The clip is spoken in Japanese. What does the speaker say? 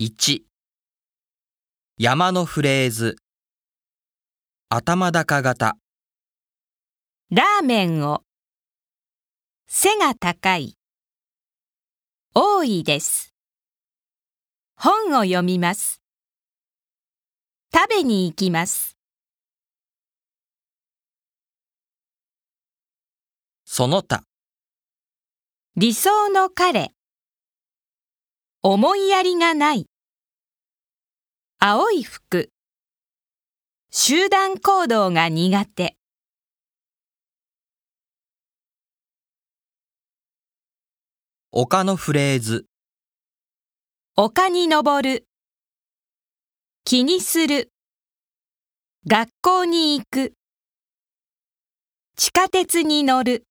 1、山のフレーズ。頭高型。ラーメンを。背が高い。多いです。本を読みます。食べに行きます。その他。理想の彼。思いやりがない。青い服。集団行動が苦手。丘のフレーズ。丘に登る。気にする。学校に行く。地下鉄に乗る。